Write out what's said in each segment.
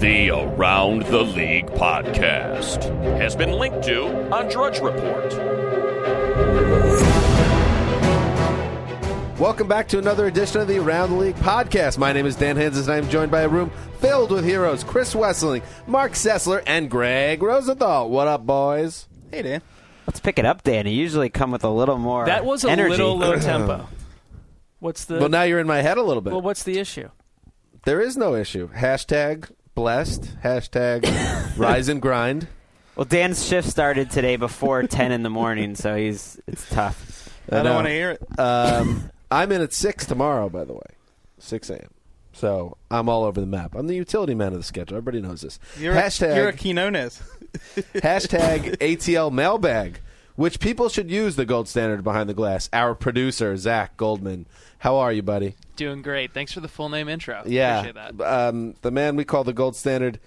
The Around the League podcast has been linked to on Drudge Report. Welcome back to another edition of the Around the League podcast. My name is Dan Hanzus, and I am joined by a room filled with heroes. Chris Wesseling, Mark Sessler, and Greg Rosenthal. What up, boys? Hey, Dan. Let's pick it up, Dan. You usually come with a little more energy. That was a little low tempo. What's the? Well, now you're in my head a little bit. Well, what's the issue? There is no issue. Hashtag blessed. Hashtag rise and grind. Well, Dan's shift started today before 10 in the morning, so it's tough. I don't want to hear it. I'm in at 6 tomorrow, by the way, 6 a.m. So I'm all over the map. I'm the utility man of the schedule. Everybody knows this. You're a Quinones. Hashtag ATL mailbag, which people should use the gold standard behind the glass. Our producer, Zach Goldman. How are you, buddy? Doing great. Thanks for the full name intro. Yeah. Appreciate that. The man we call the gold standard.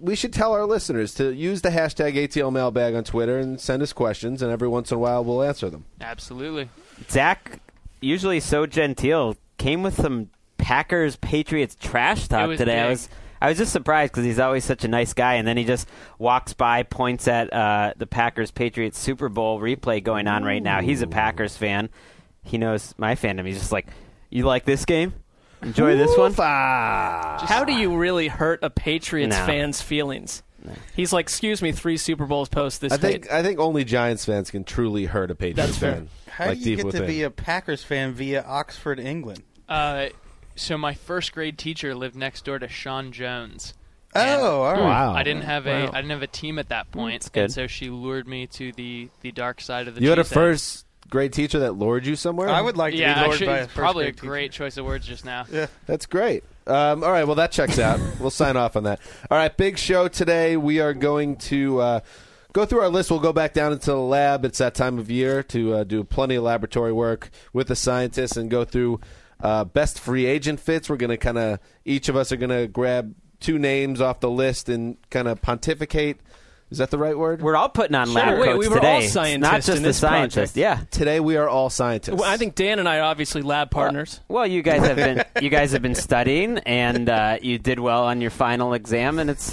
We should tell our listeners to use the hashtag ATL mailbag on Twitter and send us questions, and every once in a while we'll answer them. Absolutely. Zach, usually so genteel, came with some Packers Patriots trash talk today. I was just surprised because he's always such a nice guy, and then he just walks by, points at the Packers Patriots Super Bowl replay going on right now. He's a Packers fan. He knows my fandom. He's just like, you like this game? Enjoy this one? How do you really hurt a Patriots fan's feelings? No. He's like, excuse me, 3 Super Bowls post this date. I think only Giants fans can truly hurt a Patriots fan. How do you get to be a Packers fan via Oxford, England? So my first grade teacher lived next door to Sean Jones. Wow! I didn't have a team at that point, and so she lured me to the dark side of the. You had a first grade teacher that lured you somewhere. I would like to be lured by a first probably grade a great teacher. Choice of words just now. Yeah, that's great. All right, well that checks out. We'll sign off on that. All right, big show today. We are going to go through our list. We'll go back down into the lab. It's that time of year to do plenty of laboratory work with the scientists and go through. Best free agent fits. We're going to kind of each of us are going to grab 2 names off the list and kind of pontificate. Is that the right word? We're all putting on lab coats we were today. All scientists, not just the scientists. Yeah, today we are all scientists. Well, I think Dan and I are obviously lab partners. Well, you guys have been studying, and you did well on your final exam, and it's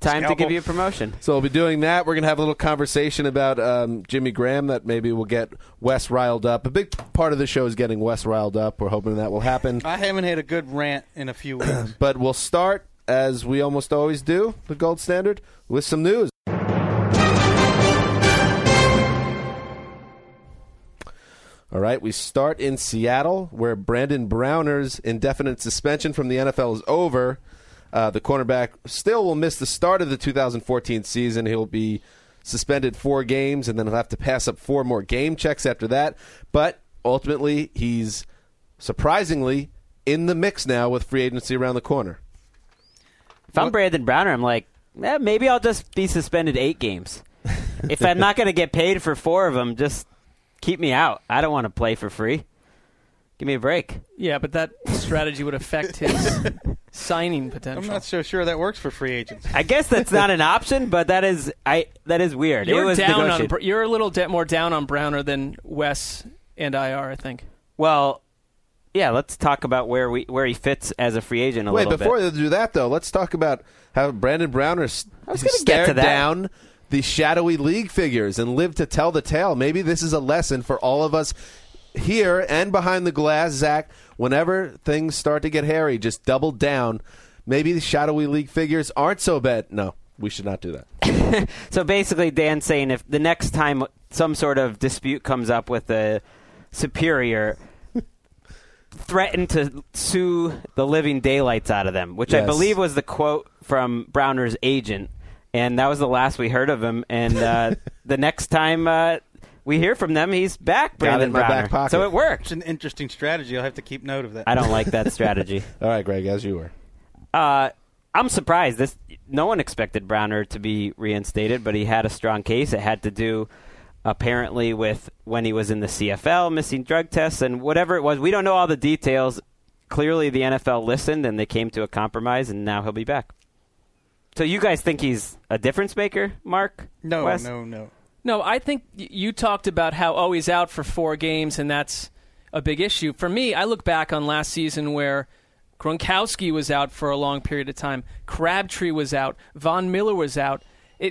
time to give you a promotion. So we'll be doing that. We're gonna have a little conversation about Jimmy Graham that maybe will get Wes riled up. A big part of the show is getting Wes riled up. We're hoping that will happen. I haven't had a good rant in a few weeks, but we'll start as we almost always do, the gold standard, with some news. All right, we start in Seattle, where Brandon Browner's indefinite suspension from the NFL is over. The cornerback still will miss the start of the 2014 season. He'll be suspended 4 games, and then he'll have to pass up 4 more game checks after that. But ultimately, he's surprisingly in the mix now with free agency around the corner. If I'm Brandon Browner, I'm like, maybe I'll just be suspended 8 games. If I'm not going to get paid for 4 of them, just... keep me out. I don't want to play for free. Give me a break. Yeah, but that strategy would affect his signing potential. I'm not so sure that works for free agents. I guess that's not an option, but that is weird. You're a little more down on Browner than Wes and I are, I think. Well, yeah, let's talk about where he fits as a free agent a little bit. Wait, before they do that, though, let's talk about how Brandon Browner stared down the shadowy league figures and live to tell the tale. Maybe this is a lesson for all of us here and behind the glass, Zach. Whenever things start to get hairy, just double down. Maybe the shadowy league figures aren't so bad. No, we should not do that. So basically, Dan's saying if the next time some sort of dispute comes up with a superior, threaten to sue the living daylights out of them, which I believe was the quote from Browner's agent. And that was the last we heard of him. And the next time we hear from them, he's back, Brandon Browner. So it worked. It's an interesting strategy. I'll have to keep note of that. I don't like that strategy. All right, Greg, as you were. I'm surprised. No one expected Browner to be reinstated, but he had a strong case. It had to do, apparently, with when he was in the CFL, missing drug tests, and whatever it was. We don't know all the details. Clearly, the NFL listened, and they came to a compromise, and now he'll be back. So you guys think he's a difference maker, Mark? No, West? No. No, I think you talked about how, he's out for 4 games, and that's a big issue. For me, I look back on last season where Gronkowski was out for a long period of time. Crabtree was out. Von Miller was out.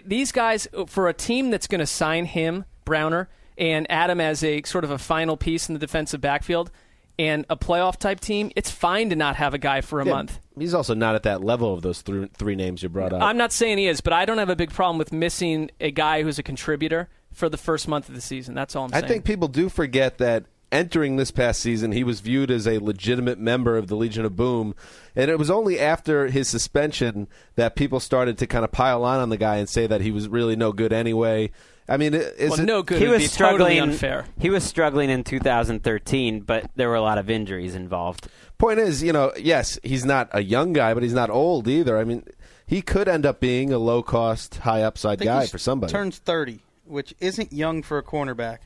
These guys, for a team that's going to sign him, Browner, and Adam as a sort of a final piece in the defensive backfield and a playoff-type team, it's fine to not have a guy for a month. He's also not at that level of those three names you brought up. I'm not saying he is, but I don't have a big problem with missing a guy who's a contributor for the first month of the season. That's all I'm saying. I think people do forget that entering this past season, he was viewed as a legitimate member of the Legion of Boom, and it was only after his suspension that people started to kind of pile on the guy and say that he was really no good anyway. I mean, no good. He was struggling. Totally unfair. He was struggling in 2013, but there were a lot of injuries involved. Point is, yes, he's not a young guy, but he's not old either. I mean, he could end up being a low-cost, high-upside guy for somebody. Turns 30, which isn't young for a cornerback,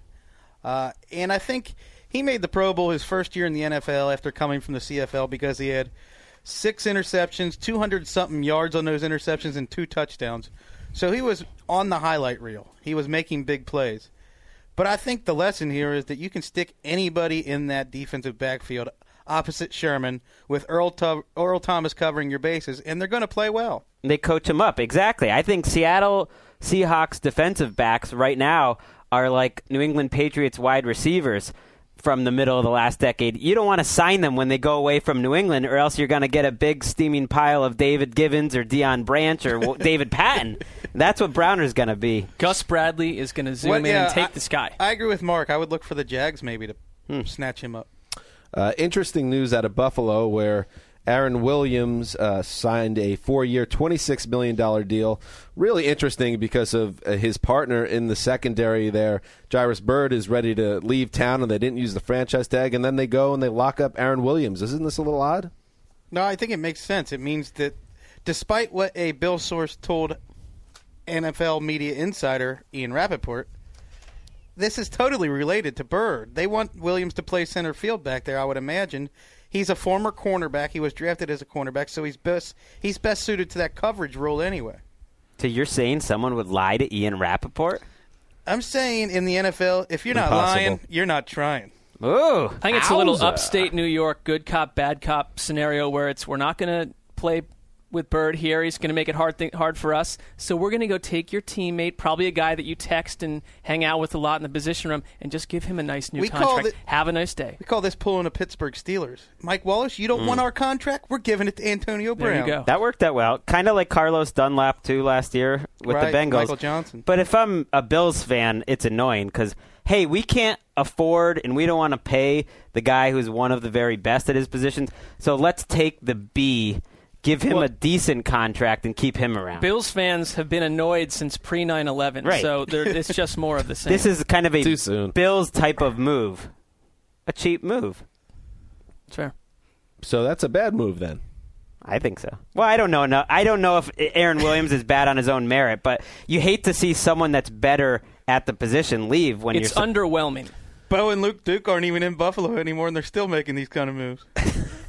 and I think he made the Pro Bowl his first year in the NFL after coming from the CFL because he had 6 interceptions, 200-something yards on those interceptions, and 2 touchdowns. So he was on the highlight reel. He was making big plays. But I think the lesson here is that you can stick anybody in that defensive backfield opposite Sherman with Earl Thomas covering your bases, and they're going to play well. They coach him up, exactly. I think Seattle Seahawks defensive backs right now are like New England Patriots wide receivers from the middle of the last decade. You don't want to sign them when they go away from New England, or else you're going to get a big steaming pile of David Givens or Deion Branch or David Patton. That's what Browner's going to be. Gus Bradley is going to zoom in and take this guy. I agree with Mark. I would look for the Jags maybe to snatch him up. Interesting news out of Buffalo where Aaron Williams signed a 4-year, $26 million deal. Really interesting because of his partner in the secondary there. Jairus Byrd is ready to leave town, and they didn't use the franchise tag, and then they go and they lock up Aaron Williams. Isn't this a little odd? No, I think it makes sense. It means that despite what a Bill source told NFL media insider Ian Rappaport, this is totally related to Byrd. They want Williams to play center field back there, I would imagine. He's a former cornerback. He was drafted as a cornerback, so he's best suited to that coverage role anyway. So you're saying someone would lie to Ian Rappaport? I'm saying in the NFL, if you're not lying, you're not trying. Ooh, I think it's a little upstate New York good cop, bad cop scenario where we're not going to play with Byrd here. He's going to make it hard for us. So we're going to go take your teammate, probably a guy that you text and hang out with a lot in the position room, and just give him a nice new contract. Have a nice day. We call this pulling a Pittsburgh Steelers. Mike Wallace, you don't want our contract? We're giving it to Antonio Brown. There you go. That worked out well. Kind of like Carlos Dunlap, too, last year with the Bengals. Michael Johnson. But if I'm a Bills fan, it's annoying because, hey, we can't afford and we don't want to pay the guy who's one of the very best at his positions, so let's take the B. Give him a decent contract and keep him around. Bills fans have been annoyed since pre-9/11, right. So it's just more of the same. This is kind of a Bills type of move, a cheap move. That's fair. So that's a bad move then. I think so. Well, I don't know. No, I don't know if Aaron Williams is bad on his own merit, but you hate to see someone that's better at the position leave when it's underwhelming. Bo and Luke Duke aren't even in Buffalo anymore, and they're still making these kind of moves.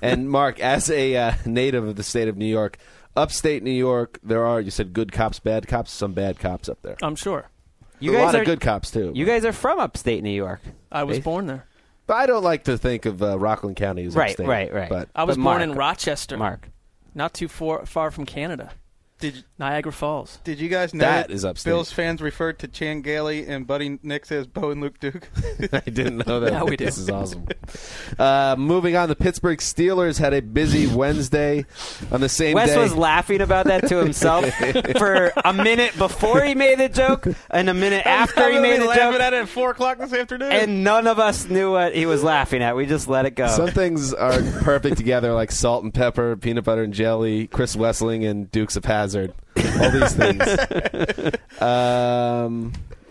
And, Mark, as a native of the state of New York, upstate New York, there are, you said, good cops, bad cops, some bad cops up there. I'm sure. A lot of good cops, too. You guys are from upstate New York. I was born there. But I don't like to think of Rockland County as upstate. Right. But, I was born in Rochester. Mark. Not too far from Canada. Niagara Falls. Did you guys know that is upstate? Bills fans referred to Chan Gailey and Buddy Nicks as Bo and Luke Duke? I didn't know that. Now we did. This is awesome. Moving on, the Pittsburgh Steelers had a busy Wednesday on the same day. Wes was laughing about that to himself for a minute before he made the joke and a minute after he made the joke. I was laughing at it at 4 o'clock this afternoon. And none of us knew what he was laughing at. We just let it go. Some things are perfect together, like salt and pepper, peanut butter and jelly, Chris Wesseling, and Dukes of Hazzard. All these things. That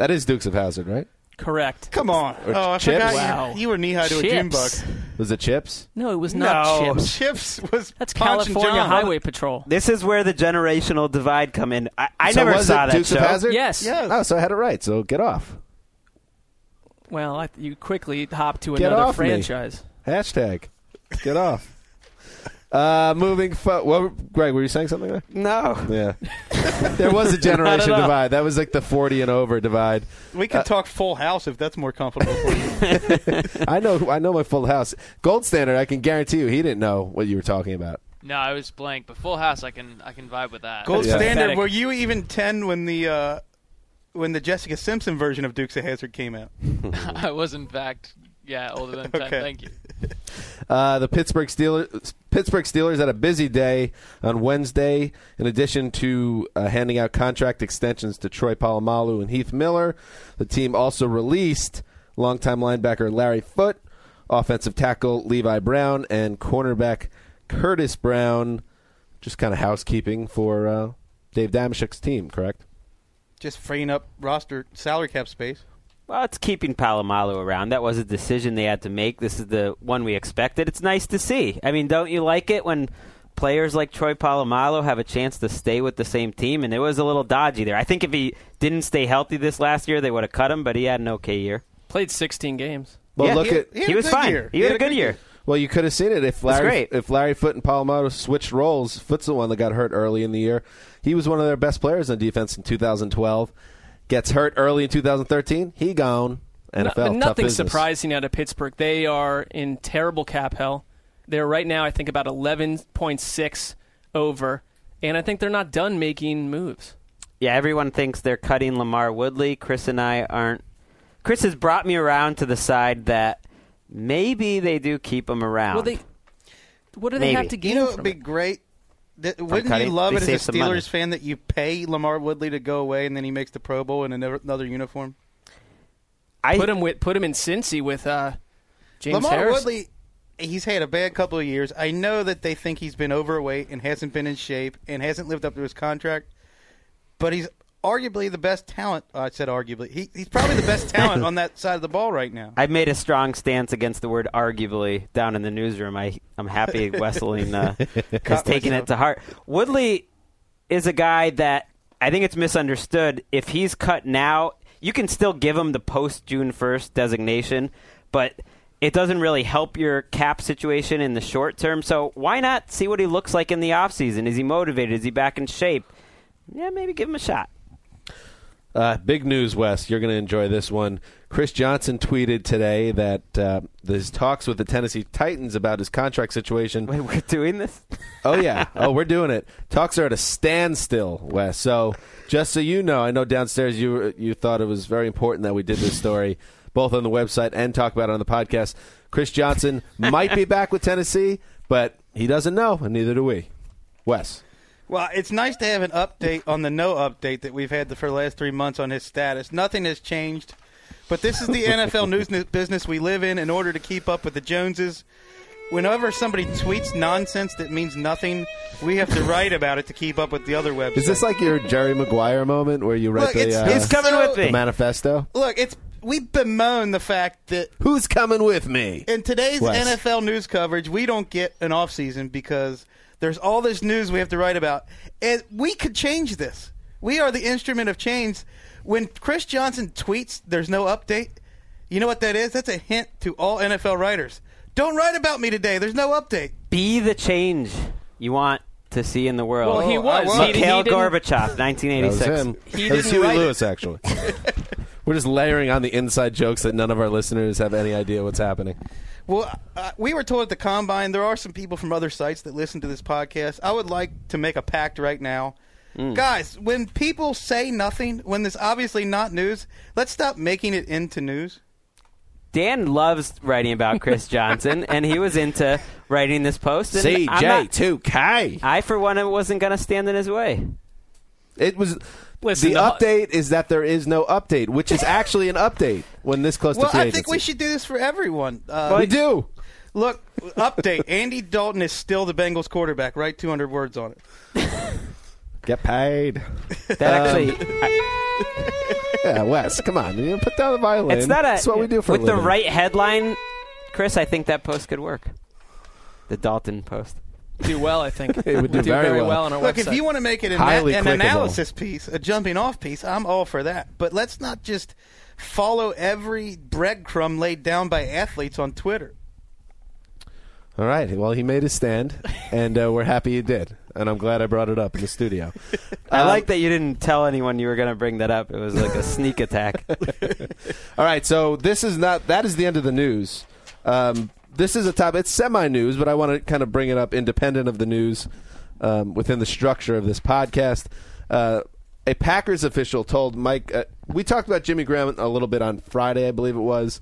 is Dukes of Hazzard, right? Correct. Come on. Or oh, I forgot. Wow. You were knee-high to a June Buck. Was it Chips? No, it was not Chips. Chips was That's California Highway Patrol. This is where the generational divide come in. I never saw that show. Yes. Oh, so I had it right. So get off. Well, you quickly hop to another franchise. Me. Hashtag. Get off. Moving forward. Well, Greg, were you saying something there? No. Yeah. There was a generation divide. That was like the 40 and over divide. We can talk Full House if that's more comfortable for you. I know my Full House. Gold Standard, I can guarantee you he didn't know what you were talking about. No, I was blank. But Full House, I can vibe with that. Gold Standard, were you even 10 when the Jessica Simpson version of Dukes of Hazzard came out? I was, in fact... Yeah, older than 10. Okay. Thank you. The Pittsburgh Steelers had a busy day on Wednesday. In addition to handing out contract extensions to Troy Polamalu and Heath Miller, the team also released longtime linebacker Larry Foote, offensive tackle Levi Brown, and cornerback Curtis Brown. Just kind of housekeeping for Dave Damashek's team, correct? Just freeing up roster salary cap space. Well, it's keeping Polamalu around. That was a decision they had to make. This is the one we expected. It's nice to see. I mean, don't you like it when players like Troy Polamalu have a chance to stay with the same team? And it was a little dodgy there. I think if he didn't stay healthy this last year, they would have cut him, but he had an okay year. Played 16 games. Well, yeah, he was fine. He had a good year. Well, you could have seen it if Larry Foote and Polamalu switched roles. Foote's the one that got hurt early in the year. He was one of their best players on defense in 2012. Gets hurt early in 2013. He gone. NFL. Nothing surprising out of Pittsburgh. They are in terrible cap hell. They're right now, I think, about 11.6 over, and I think they're not done making moves. Yeah, everyone thinks they're cutting Lamar Woodley. Chris and I aren't. Chris has brought me around to the side that maybe they do keep him around. Well, what do they have to gain? You know, it would be great. Wouldn't you love it as a Steelers fan that you pay Lamar Woodley to go away and then he makes the Pro Bowl in another uniform? Put him in Cincy with James Lamar Harris. Woodley, he's had a bad couple of years. I know that they think he's been overweight and hasn't been in shape and hasn't lived up to his contract, but he's arguably the best talent. Oh, I said arguably. He's probably the best talent on that side of the ball right now. I've made a strong stance against the word arguably down in the newsroom. I'm happy Wesseling has taken it to heart. Woodley is a guy that I think it's misunderstood. If he's cut now, you can still give him the post-June 1st designation, but it doesn't really help your cap situation in the short term. So why not see what he looks like in the offseason? Is he motivated? Is he back in shape? Yeah, maybe give him a shot. Big news, Wes. You're going to enjoy this one. Chris Johnson tweeted today that his talks with the Tennessee Titans about his contract situation. Wait, we're doing this? Oh, yeah. Oh, we're doing it. Talks are at a standstill, Wes. So just so you know, I know downstairs you thought it was very important that we did this story, both on the website and talk about it on the podcast. Chris Johnson might be back with Tennessee, but he doesn't know, and neither do we. Wes. Well, it's nice to have an update on the no update that we've had for the last 3 months on his status. Nothing has changed, but this is the NFL news business we live in order to keep up with the Joneses. Whenever somebody tweets nonsense that means nothing, we have to write about it to keep up with the other website. Is this like your Jerry Maguire moment where you write the manifesto? Look, we bemoan the fact that... Who's coming with me? In today's NFL news coverage, we don't get an offseason because... There's all this news we have to write about. And we could change this. We are the instrument of change. When Chris Johnson tweets, there's no update, you know what that is? That's a hint to all NFL writers. Don't write about me today. There's no update. Be the change you want to see in the world. Well, he was. Mikhail Gorbachev, 1986. That was him. That was Huey Lewis, actually. We're just layering on the inside jokes that none of our listeners have any idea what's happening. Well, we were told at the Combine, there are some people from other sites that listen to this podcast. I would like to make a pact right now. Guys, when people say nothing, when there's obviously not news, let's stop making it into news. Dan loves writing about Chris Johnson, and he was into writing this post. CJ2K. I, for one, wasn't going to stand in his way. It was... Listen, the update is that there is no update, which is actually an update when this close to free agency. I think we should do this for everyone. We do. Look, update. Andy Dalton is still the Bengals quarterback. Write 200 words on it. Get paid. That actually... Yeah, Wes, come on. You know, put down the violin. It's not a, that's what we do for with a living. The right headline, Chris, I think that post could work. The Dalton post. Do well, I think. It would do very well on our website. Look, if you want to make it an analysis piece, a jumping-off piece, I'm all for that. But let's not just follow every breadcrumb laid down by athletes on Twitter. All right. Well, he made his stand, and we're happy he did. And I'm glad I brought it up in the studio. I like that you didn't tell anyone you were going to bring that up. It was like a sneak attack. All right. So that is the end of the news. This is a topic. It's semi-news, but I want to kind of bring it up independent of the news within the structure of this podcast. A Packers official told Mike we talked about Jimmy Graham a little bit on Friday, I believe it was.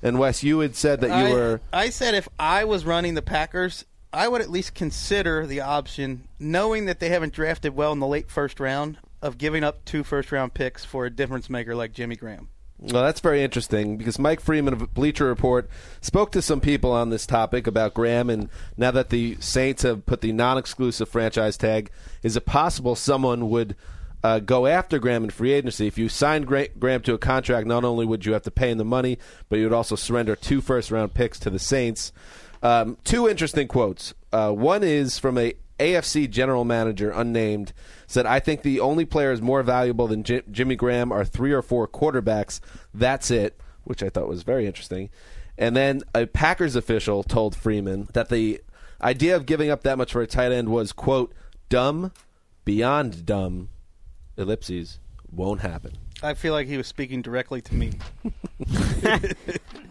And, Wes, you had said that you were – I said if I was running the Packers, I would at least consider the option, knowing that they haven't drafted well in the late first round, of giving up 2 first-round picks for a difference maker like Jimmy Graham. Well, that's very interesting because Mike Freeman of Bleacher Report spoke to some people on this topic about Graham, and now that the Saints have put the non-exclusive franchise tag, is it possible someone would go after Graham in free agency? If you signed Graham to a contract, not only would you have to pay him the money, but you would also surrender 2 first-round picks to the Saints. 2 interesting quotes. One is from a AFC general manager, unnamed, said, I think the only players more valuable than Jimmy Graham are 3 or 4 quarterbacks. That's it, which I thought was very interesting. And then a Packers official told Freeman that the idea of giving up that much for a tight end was, quote, dumb, beyond dumb, ellipses, won't happen. I feel like he was speaking directly to me.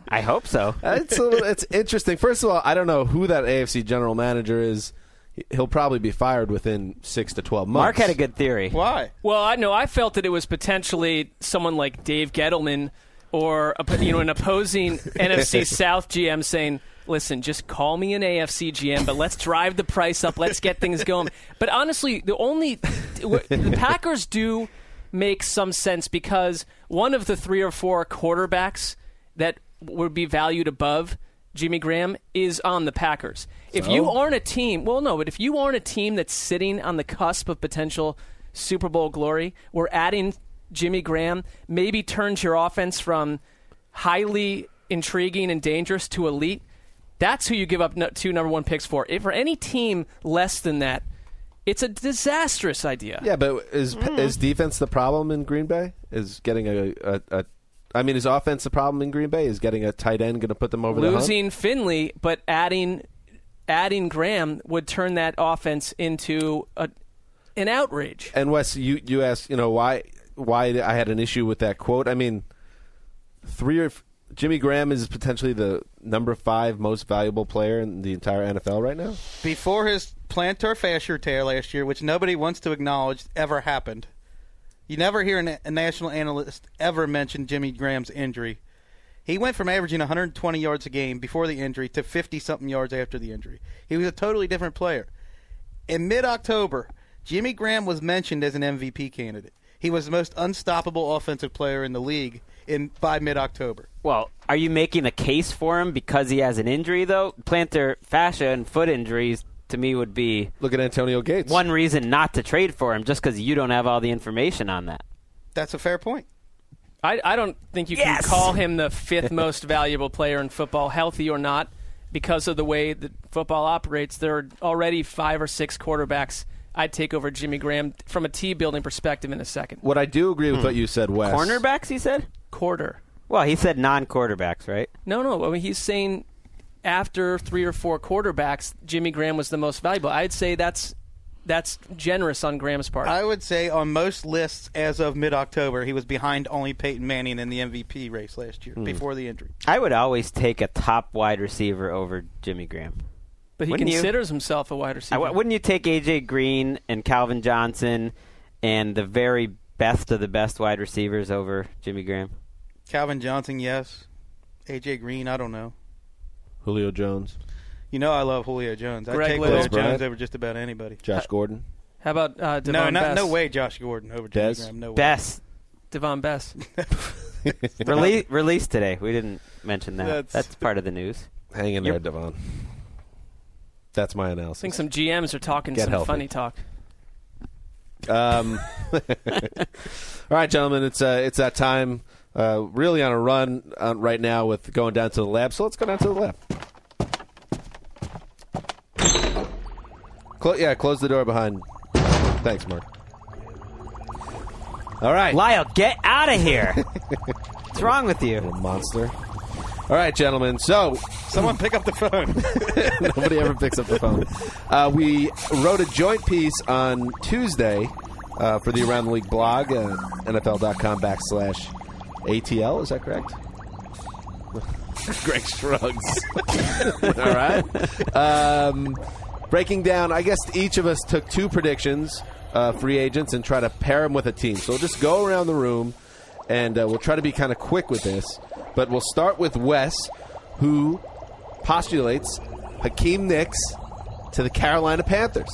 I hope so. It's interesting. First of all, I don't know who that AFC general manager is. He'll probably be fired within 6 to 12 months. Mark had a good theory. Why? Well, I felt that it was potentially someone like Dave Gettleman or an opposing NFC South GM saying, listen, just call me an AFC GM, but let's drive the price up. Let's get things going. But honestly, the Packers do make some sense because one of the 3 or 4 quarterbacks that would be valued above Jimmy Graham is on the Packers. So? If you aren't a team that's sitting on the cusp of potential Super Bowl glory, we're adding Jimmy Graham, maybe turns your offense from highly intriguing and dangerous to elite. That's who you give up 2 number 1 picks for. If for any team less than that, it's a disastrous idea. Yeah, but is defense the problem in Green Bay? Is getting is offense the problem in Green Bay? Is getting a tight end going to put them over the hump? Losing Finley, but adding Graham would turn that offense into an outrage. And Wes, you asked, why I had an issue with that quote. I mean, Jimmy Graham is potentially the number 5 most valuable player in the entire NFL right now. Before his plantar fasciitis tear last year, which nobody wants to acknowledge ever happened. You never hear a national analyst ever mention Jimmy Graham's injury. He went from averaging 120 yards a game before the injury to 50-something yards after the injury. He was a totally different player. In mid-October, Jimmy Graham was mentioned as an MVP candidate. He was the most unstoppable offensive player in the league by mid-October. Well, are you making a case for him because he has an injury, though? Plantar fascia and foot injuries, to me, would be... Look at Antonio Gates. One reason not to trade for him, just because you don't have all the information on that. That's a fair point. I don't think you can call him the 5th most valuable player in football, healthy or not, because of the way that football operates. There are already 5 or 6 quarterbacks I'd take over Jimmy Graham from a team-building perspective in a second. What I do agree with what you said, Wes. Cornerbacks, he said? Quarter. Well, he said non-quarterbacks, right? No. I mean, he's saying after 3 or 4 quarterbacks, Jimmy Graham was the most valuable. I'd say that's generous on Graham's part. I would say on most lists as of mid-October, he was behind only Peyton Manning in the MVP race last year before the injury. I would always take a top wide receiver over Jimmy Graham. But he considers himself a wide receiver. Wouldn't you take A.J. Green and Calvin Johnson and the very best of the best wide receivers over Jimmy Graham? Calvin Johnson, yes. A.J. Green, I don't know. Julio Jones. You know I love Julio Jones. Greg, I take Julio Jones over just about anybody. Josh Gordon. How about Devon Bess? No way Josh Gordon over Jimmy Graham. No way. Bess. Devon Bess. Released today. We didn't mention that. That's part of the news. Hang in there, Devon. That's my analysis. I think some GMs are talking funny talk. All right, gentlemen, it's that time. Really on a run right now with going down to the lab. So let's go down to the lab. Close the door behind. Thanks, Mark. All right. Lyle, get out of here. What's wrong with you? Little monster. All right, gentlemen. So someone pick up the phone. Nobody ever picks up the phone. We wrote a joint piece on Tuesday for the Around the League blog, NFL.com/ATL. Is that correct? Greg shrugs. All right. Breaking down, I guess each of us took two predictions, free agents, and try to pair them with a team. So we'll just go around the room, and we'll try to be kind of quick with this. But we'll start with Wes, who postulates Hakeem Nicks to the Carolina Panthers.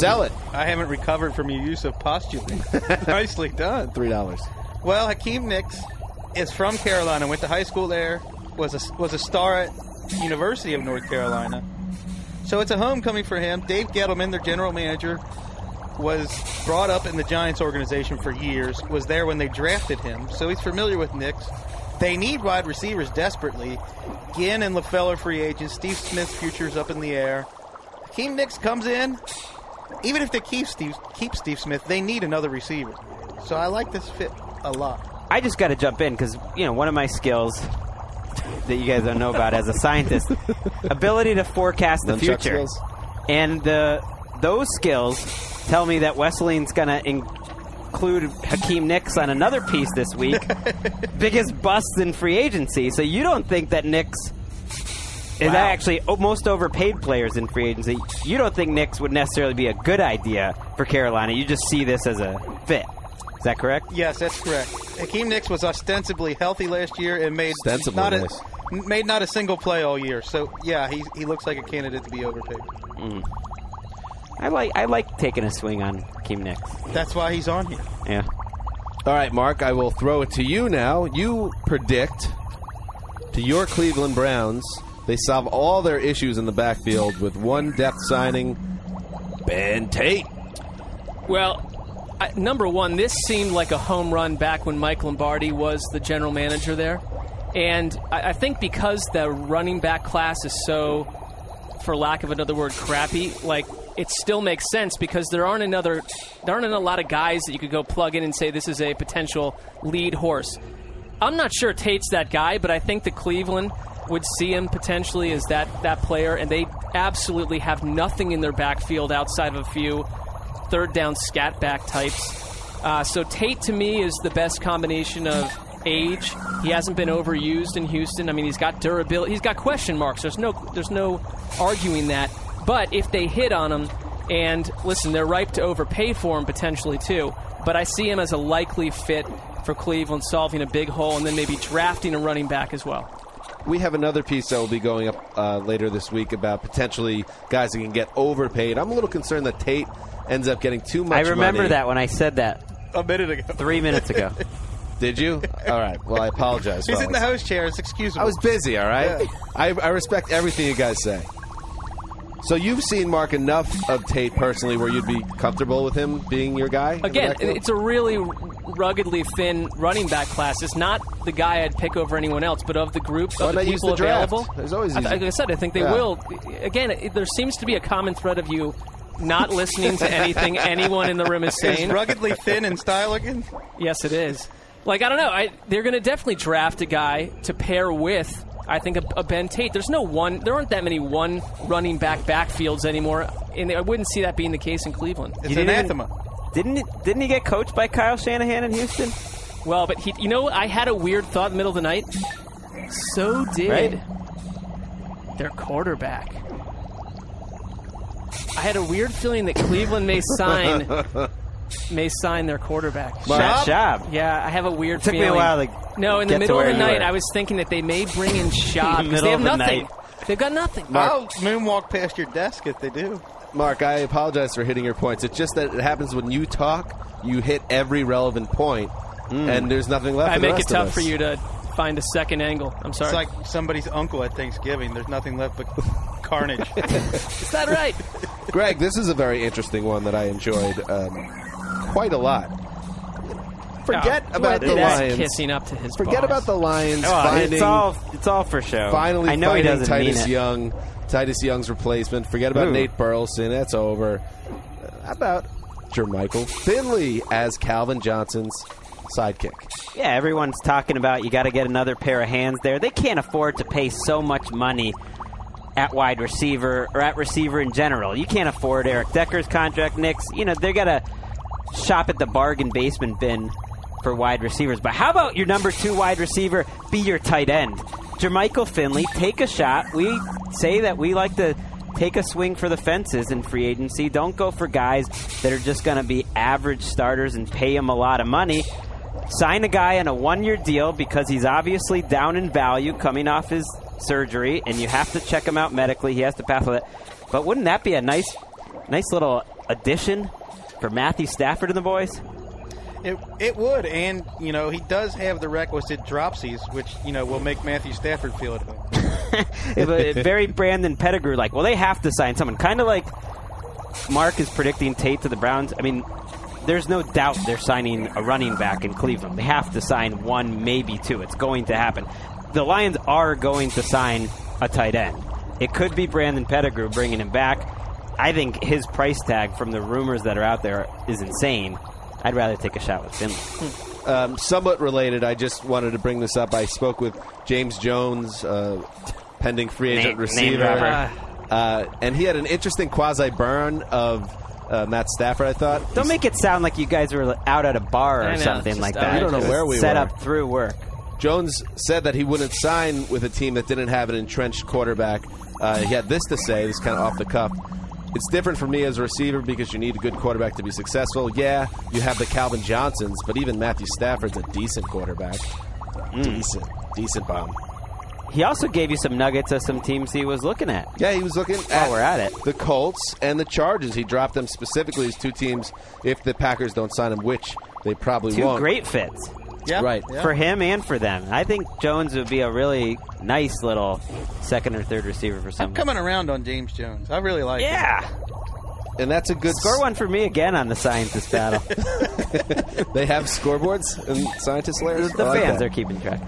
Sell it. I haven't recovered from your use of postulate. Nicely done. $3. Well, Hakeem Nicks is from Carolina, went to high school there, was a star at University of North Carolina. So it's a homecoming for him. Dave Gettleman, their general manager, was brought up in the Giants organization for years, was there when they drafted him, so he's familiar with Nicks. They need wide receivers desperately. Ginn and LaFell are free agents. Steve Smith's future's up in the air. Hakeem Nicks comes in. Even if they keep Steve Smith, they need another receiver. So I like this fit a lot. I just got to jump in because, you know, one of my skills that you guys don't know about as a scientist, ability to forecast the future. And those skills tell me that Wesseling's going to include Hakeem Nicks on another piece this week. Biggest bust in free agency. So you don't think that Nicks is actually most overpaid players in free agency. You don't think Nicks would necessarily be a good idea for Carolina. You just see this as a fit. Is that correct? Yes, that's correct. Hakeem Nicks was ostensibly healthy last year and made not a single play all year. So, yeah, he looks like a candidate to be overpaid. I like taking a swing on Hakeem Nicks. That's why he's on here. Yeah. All right, Mark, I will throw it to you now. You predict to your Cleveland Browns they solve all their issues in the backfield with one depth signing, Ben Tate. Well, number one, this seemed like a home run back when Mike Lombardi was the general manager there. And I think because the running back class is so, for lack of another word, crappy, like it still makes sense because there aren't a lot of guys that you could go plug in and say this is a potential lead horse. I'm not sure Tate's that guy, but I think the Cleveland would see him potentially as that player, and they absolutely have nothing in their backfield outside of a few third down scat back types. So Tate to me is the best combination of age. He hasn't been overused in Houston. I mean, he's got durability. He's got question marks. There's no arguing that. But if they hit on him, and listen, they're ripe to overpay for him potentially too. But I see him as a likely fit for Cleveland, solving a big hole and then maybe drafting a running back as well. We have another piece that will be going up later this week about potentially guys that can get overpaid. I'm a little concerned that Tate ends up getting too much money. I remember that when I said that. A minute ago. 3 minutes ago. Did you? All right. Well, I apologize. He's in the host chair. It's excusable. I was busy, all right? Yeah. I respect everything you guys say. So you've seen, Mark, enough of Tate personally where you'd be comfortable with him being your guy? Again, it's a really ruggedly thin running back class. It's not the guy I'd pick over anyone else, but of the group of the people available. There's always like I said, I think they will. Again, there seems to be a common thread of you not listening to anything anyone in the room is saying. Is ruggedly thin in style again? Yes, it is. Like, I don't know. They're going to definitely draft a guy to pair with, I think, a Ben Tate. There aren't that many one running back backfields anymore, and I wouldn't see that being the case in Cleveland. It's anathema. Didn't he get coached by Kyle Shanahan in Houston? Well, but he, you know, I had a weird thought in the middle of the night. So did their quarterback. I had a weird feeling that Cleveland may sign their quarterback. Schaub? Yeah, I have a weird feeling. It took me a while to in the middle of the night, I was thinking that they may bring in Schaub because they have nothing. They've got nothing. Mark, I'll moonwalk past your desk if they do. Mark, I apologize for hitting your points. It's just that it happens when you talk, you hit every relevant point, and there's nothing left. I make it tough for you to find a second angle. I'm sorry. It's like somebody's uncle at Thanksgiving. There's nothing left but carnage. Is that right? Greg, this is a very interesting one that I enjoyed quite a lot. Forget about the Lions finding... It's all for show. Finally I know finding he doesn't Titus mean Young. It. Titus Young's replacement. Forget about Nate Burleson. That's over. How about JerMichael Finley as Calvin Johnson's sidekick? Yeah, everyone's talking about you got to get another pair of hands there. They can't afford to pay so much money at wide receiver or at receiver in general. You can't afford Eric Decker's contract, Nicks. You know, they're going to shop at the bargain basement bin for wide receivers. But how about your number two wide receiver be your tight end? JerMichael Finley, take a shot. We say that we like to take a swing for the fences in free agency. Don't go for guys that are just going to be average starters and pay him a lot of money. Sign a guy on a one-year deal because he's obviously down in value coming off his surgery, and you have to check him out medically. He has to pass all that. But wouldn't that be a nice little addition for Matthew Stafford and the boys? It would, and, you know, he does have the requisite dropsies, which, you know, will make Matthew Stafford feel at home. Very Brandon Pettigrew, like, well, they have to sign someone. Kind of like Mark is predicting Tate to the Browns. I mean, there's no doubt they're signing a running back in Cleveland. They have to sign one, maybe two. It's going to happen. The Lions are going to sign a tight end. It could be Brandon Pettigrew bringing him back. I think his price tag from the rumors that are out there is insane. I'd rather take a shot with Finley. Somewhat related, I just wanted to bring this up. I spoke with James Jones, pending free agent receiver. And he had an interesting quasi-burn of Matt Stafford, I thought. Don't make it sound like you guys were out at a bar or something like that. I don't know where we were. Set up through work. Jones said that he wouldn't sign with a team that didn't have an entrenched quarterback. He had this to say. This is kind of off the cuff. It's different for me as a receiver because you need a good quarterback to be successful. Yeah, you have the Calvin Johnsons, but even Matthew Stafford's a decent quarterback. Decent bomb. He also gave you some nuggets of some teams he was looking at. Yeah, he was looking at we're at it. The Colts and the Chargers. He dropped them specifically as two teams if the Packers don't sign him, which they probably won't. Two great fits. Yeah. Right. Yeah. For him and for them. I think Jones would be a really nice little second or third receiver for somebody. I'm coming around on James Jones. I really like him. And that's a good... Score one for me again on the scientist battle. They have scoreboards and scientist layers? The fans are keeping track.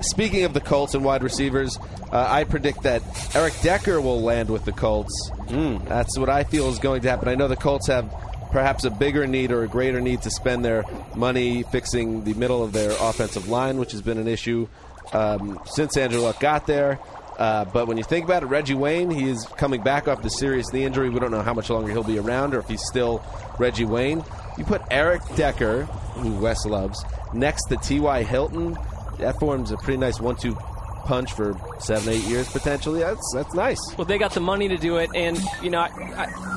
Speaking of the Colts and wide receivers, I predict that Eric Decker will land with the Colts. That's what I feel is going to happen. I know the Colts have perhaps a bigger need or a greater need to spend their money fixing the middle of their offensive line, which has been an issue since Andrew Luck got there. But when you think about it, Reggie Wayne, he is coming back off the serious knee injury. We don't know how much longer he'll be around or if he's still Reggie Wayne. You put Eric Decker, who Wes loves, next to T.Y. Hilton. That forms a pretty nice 1-2 punch for 7-8 years potentially. That's nice. Well, they got the money to do it, and you know,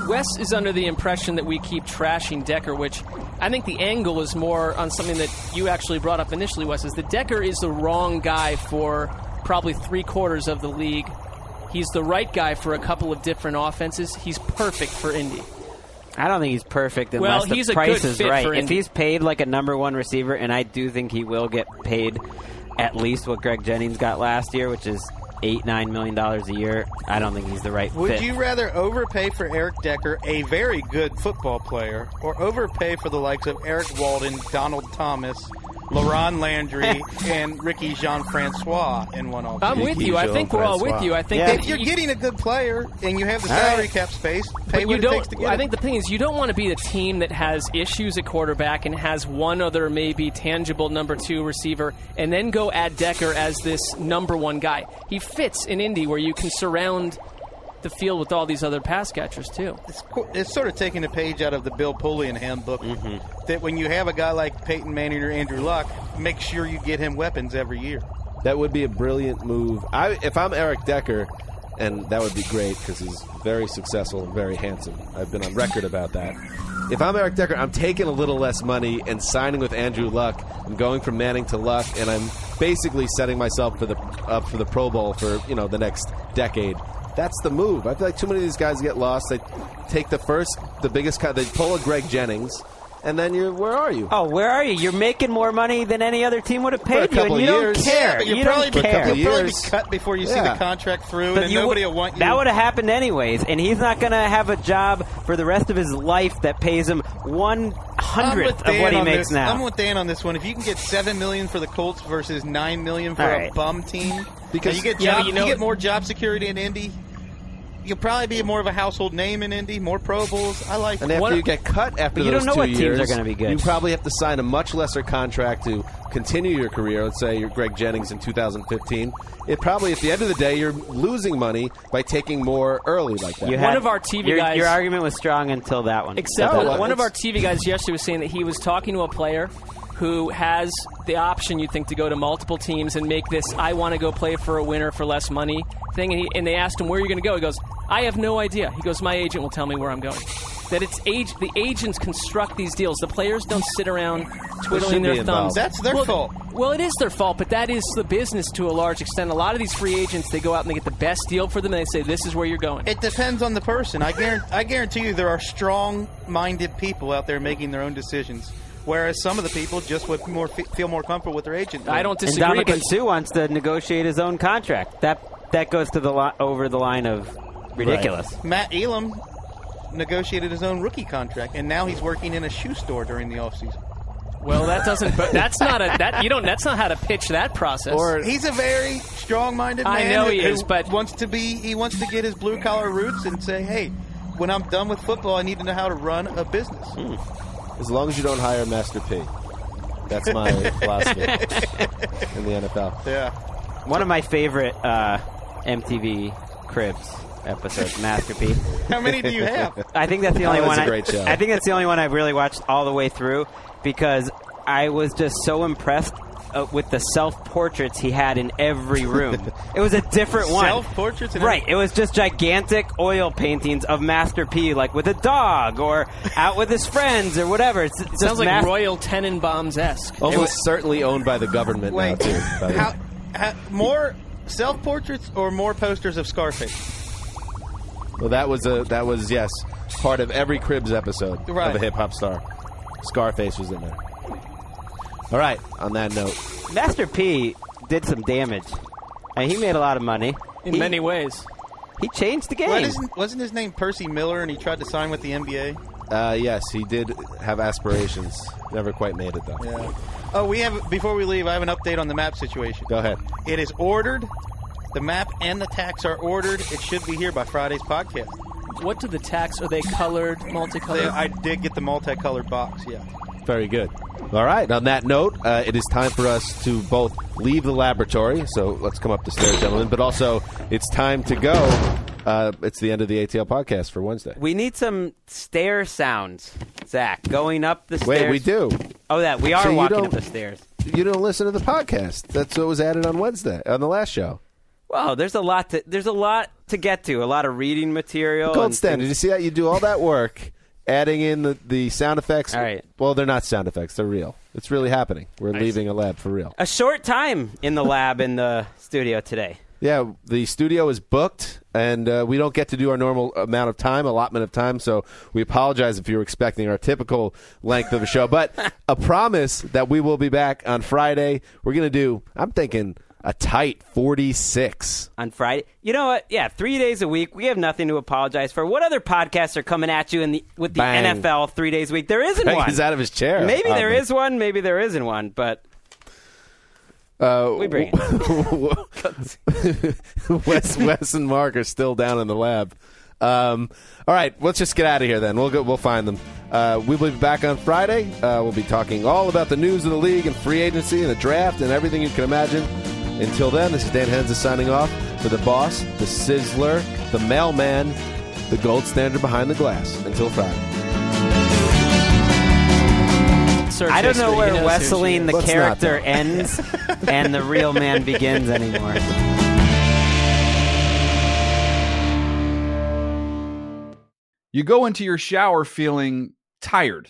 Wes is under the impression that we keep trashing Decker, which I think the angle is more on something that you actually brought up initially, Wes, is that Decker is the wrong guy for probably three-quarters of the league. He's the right guy for a couple of different offenses. He's perfect for Indy. I don't think he's perfect unless the price is right. If he's paid like a number one receiver, and I do think he will get paid at least what Greg Jennings got last year, which is $8-9 million a year. I don't think he's the right fit. Would you rather overpay for Eric Decker, a very good football player, or overpay for the likes of Eric Walden, Donald Thomas, Laron Landry, and Ricky Jean-Francois in one offense? I'm with you. I think we're all with you. I think if you're getting a good player and you have the salary cap space, pay what it takes to get it. I think the thing is, you don't want to be the team that has issues at quarterback and has one other maybe tangible number two receiver and then go add Decker as this number one guy. He fits in Indy where you can surround the field with all these other pass catchers too. It's sort of taking a page out of the Bill Polian handbook that when you have a guy like Peyton Manning or Andrew Luck, make sure you get him weapons every year. That would be a brilliant move. If I'm Eric Decker, and that would be great because he's very successful and very handsome. I've been on record about that. If I'm Eric Decker, I'm taking a little less money and signing with Andrew Luck. I'm going from Manning to Luck, and I'm basically setting myself up for the Pro Bowl for, you know, the next decade. That's the move. I feel like too many of these guys get lost. They take the biggest cut. They pull a Greg Jennings, and then you, where are you? Oh, where are you? You're making more money than any other team would have paid you, and you don't care. Yeah, you don't care. You'll probably be cut before you see the contract through, and nobody will want you. That would have happened anyways, and he's not going to have a job for the rest of his life that pays him 1/100th of what he makes now. I'm with Dan on this one. If you can get $7 million for the Colts versus $9 million for a bum team, because you get more job security in Indy. You'll probably be more of a household name in Indy, more Pro Bowls. I like it. And after you get cut after those 2 years, teams are going to be good. You probably have to sign a much lesser contract to continue your career. Let's say you're Greg Jennings in 2015. It probably, at the end of the day, you're losing money by taking more early like that. One of our TV guys... Your argument was strong until that one. Except one of our TV guys yesterday was saying that he was talking to a player who has the option, you'd think, to go to multiple teams and make this I want to go play for a winner for less money thing. And they asked him, where are you going to go? He goes, I have no idea. He goes, my agent will tell me where I'm going. That it's the agents construct these deals. The players don't sit around twiddling their thumbs. That's their fault. Well, it is their fault, but that is the business to a large extent. A lot of these free agents, they go out and they get the best deal for them, and they say, this is where you're going. It depends on the person. I guarantee you there are strong-minded people out there making their own decisions. Whereas some of the people just would feel more comfortable with their agent. I don't disagree. And Dominican Sue wants to negotiate his own contract. That goes to over the line of ridiculous. Right. Matt Elam negotiated his own rookie contract, and now he's working in a shoe store during the offseason. Well, that doesn't. That's not a. That's not how to pitch that process. Or he's a very strong-minded man. I know he is, but he wants to get his blue-collar roots and say, hey, when I'm done with football, I need to know how to run a business. As long as you don't hire Master P. That's my philosophy in the NFL. Yeah. One of my favorite MTV Cribs episodes, Master P. How many do you have? I think that's the only one. That's a great show. I think that's the only one I've really watched all the way through because I was just so impressed with the self-portraits he had in every room. It was a different one. Self-portraits? Right. It was just gigantic oil paintings of Master P, like with a dog or out with his friends or whatever. It's just sounds like Royal Tenenbaums-esque. Almost certainly owned by the government now, too. More self-portraits or more posters of Scarface? Well, that was yes, part of every Cribs episode of a hip-hop star. Scarface was in there. All right, on that note. Master P did some damage. He made a lot of money. In many ways. He changed the game. Wasn't his name Percy Miller and he tried to sign with the NBA? Yes, he did have aspirations. Never quite made it, though. Yeah. Oh, before we leave, I have an update on the map situation. Go ahead. It is ordered. The map and the tax are ordered. It should be here by Friday's podcast. What do the tax, are they colored, multicolored? I did get the multicolored box, yeah. Very good. All right. On that note, it is time for us to both leave the laboratory. So let's come up the stairs, gentlemen. But also, it's time to go. It's the end of the ATL podcast for Wednesday. We need some stair sounds, Zach, going up the stairs. Wait, we do. Oh, we are walking up the stairs. You don't listen to the podcast. That's what was added on Wednesday, on the last show. Wow, there's a lot to get to. A lot of reading material. The gold standard. Did you see that? You do all that work. Adding in the sound effects. All right. Well, they're not sound effects. They're real. It's really happening. We're leaving a lab for real. A short time in the lab in the studio today. Yeah, the studio is booked, and we don't get to do our normal allotment of time, so we apologize if you were expecting our typical length of a show. But a promise that we will be back on Friday. We're going to do, I'm thinking, a tight 46. On Friday. You know what? Yeah, 3 days a week. We have nothing to apologize for. What other podcasts are coming at you with the Bang. NFL 3 days a week? There isn't one. He's out of his chair. Maybe there is one. Maybe there isn't one. But we bring it. Wes and Mark are still down in the lab. All right, let's just get out of here then. We'll find them. We will be back on Friday. We'll be talking all about the news of the league and free agency and the draft and everything you can imagine. Until then, this is Dan Hanzus signing off for the boss, the sizzler, the mailman, the gold standard behind the glass. Until Friday. I don't know where Wesseling, the character, ends and the real man begins anymore. You go into your shower feeling tired,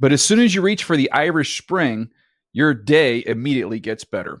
but as soon as you reach for the Irish Spring, your day immediately gets better.